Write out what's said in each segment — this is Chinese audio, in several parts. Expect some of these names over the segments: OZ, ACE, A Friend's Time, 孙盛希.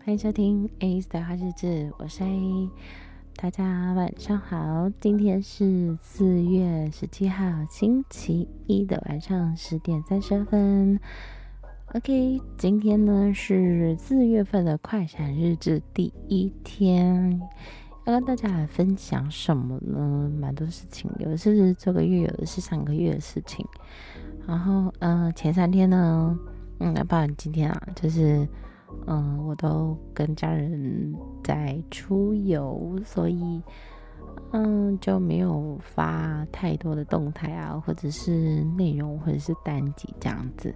欢迎收听 ACE 的话日志，我是 ACE， 大家晚上好。今天是4月17号星期一的晚上10:32。OK， 今天呢是4月份的快闪日志第一天，要跟大家来分享什么呢？蛮多事情，有的是这个月，有的是上个月的事情。然后前3天呢，包括今天啊，就是。我都跟家人在出游，所以就没有发太多的动态啊，或者是内容，或者是单集这样子。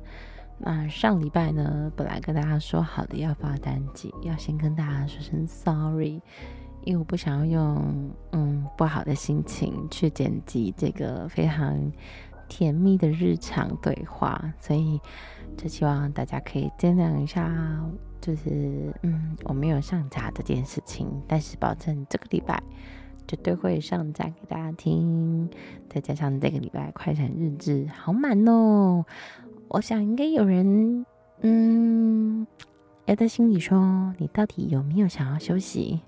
那上礼拜呢，本来跟大家说好的要发单集，要先跟大家说声 sorry， 因为我不想要用不好的心情去剪辑这个非常甜蜜的日常对话，所以就希望大家可以见谅一下，就是我没有上架这件事情，但是保证这个礼拜绝对会上架给大家听。再加上这个礼拜快闪日志好满哦，我想应该有人要在心里说你到底有没有想要休息？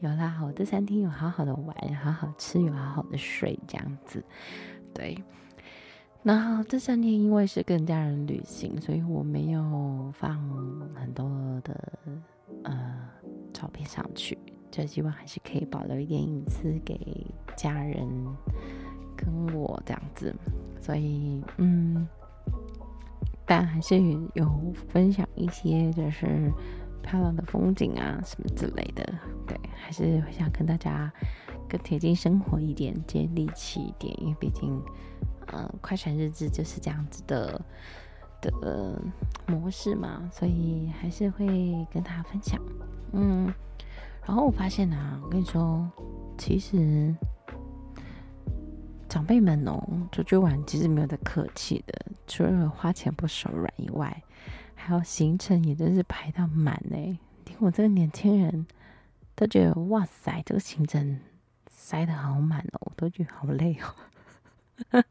有啦，我这3天有好好的玩，好好吃，有好好的睡，这样子。对，然后这3天因为是跟家人旅行，所以我没有放很多的照片上去，就希望还是可以保留一点隐私给家人跟我这样子。所以但还是有分享一些就是漂亮的风景啊什么之类的，对，还是想跟大家更贴近生活一点，接地气一点，因为毕竟快闪日志就是这样子的模式嘛，所以还是会跟大家分享。然后我发现啊，我跟你说，其实长辈们出去玩其实没有的客气的，除了花钱不手软以外，还有行程也真是排到满欸，听我这个年轻人都觉得哇塞，这个行程塞得好满哦，我都觉得好累哦。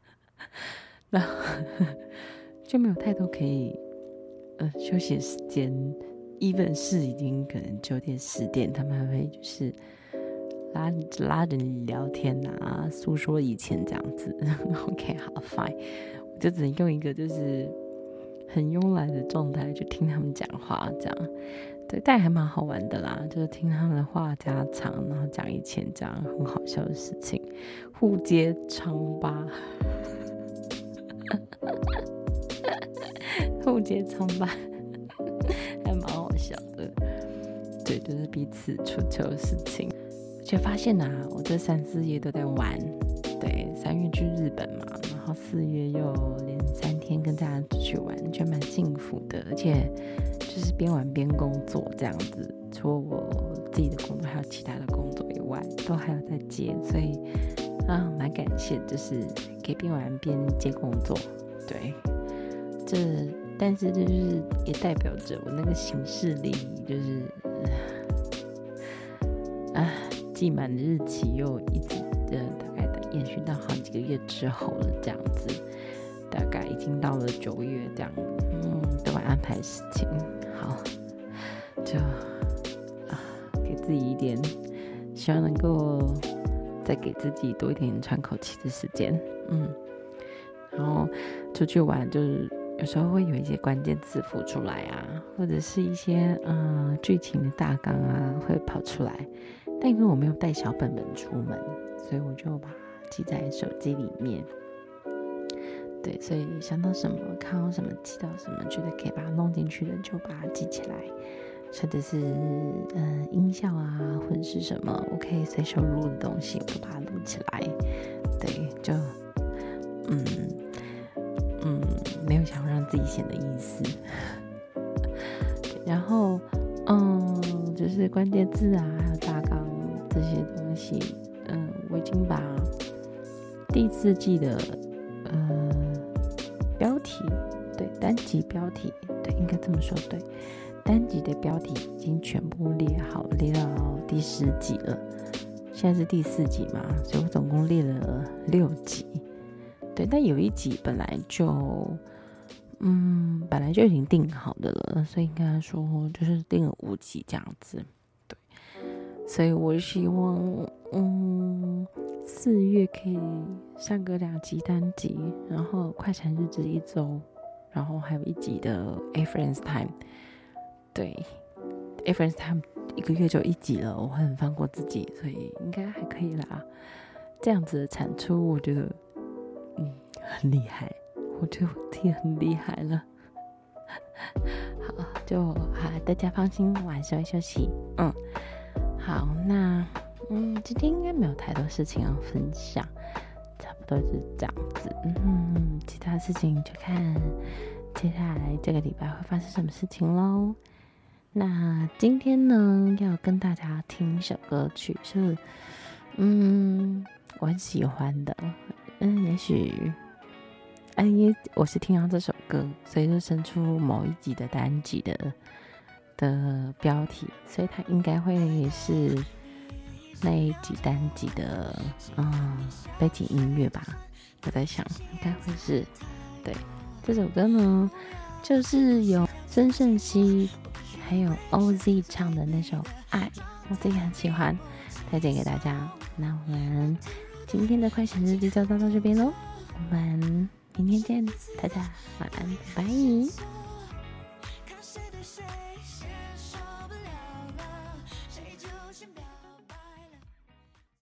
然后就没有太多可以休息时间，even是已经可能9点10点，他们还会就是拉着你聊天啊，诉说以前这样子。OK， 好 fine， 我就只能用一个就是很慵懒的状态去听他们讲话这样，对，但还蛮好玩的啦，就是听他们的话家常，然后讲以前这样很好笑的事情，互揭疮疤。互揭疮疤还蛮好笑的，对，就是彼此出糗的事情。就发现啊，我这3、4月都在玩，对，3月去日本嘛，然后4月又连3天跟大家出去玩，觉得蛮幸福的，而且就是边玩边工作这样子，除了我自己的工作还有其他的工作以外，都还有在接，所以蛮感谢，就是可以边玩边接工作，对，但是这就是也代表着我那个行事历就是记满的日期又一直大概延续到好几个月之后了，这样子，大概已经到了9月这样，都会安排事情，好，就给自己一点，希望能够再给自己多一点喘口气的时间，然后出去玩就是有时候会有一些关键字浮出来啊，或者是一些剧情的大纲啊会跑出来，但因为我没有带小本本出门，所以我就把记在手机里面，对，所以想到什么看到什么记到什么，觉得可以把它弄进去的就把它记起来，或者是音效啊或者是什么我可以随手录的东西我就把它录起来，对，就没有想让自己闲的意思。然后就是关键字啊还有大纲这些东西，我已经把第4季的标题，对，单集标题，对，应该这么说，对，单集的标题已经全部列到第10集了，现在是第4集嘛，所以我总共列了6集。对，但有一集本来就已经定好的了，所以应该说就是定了5集这样子。对，所以我希望4月可以上个2集单集，然后快闪日子1周，然后还有1集的 A Friend's Time。 对， A Friend's Time 1个月就1集了，我很放过自己，所以应该还可以啦。这样子的产出我觉得很厉害，我觉得我自己很厉害了。好，就大家放心，晚上休息。好，那今天应该没有太多事情要分享，差不多就是这样子。其他事情就看接下来这个礼拜会发生什么事情咯。那今天呢，要跟大家听一首歌曲，是我很喜欢的。也许因为我是听到这首歌，所以就生出某一集的单集的标题，所以它应该会是那一集单集的背景音乐吧，我在想应该会是。对，这首歌呢就是由孙盛希还有 OZ 唱的那首《爱》，我自己很喜欢，推荐给大家。那我们今天的快闪日记就到这边咯，我们明天见，大家晚安，拜拜。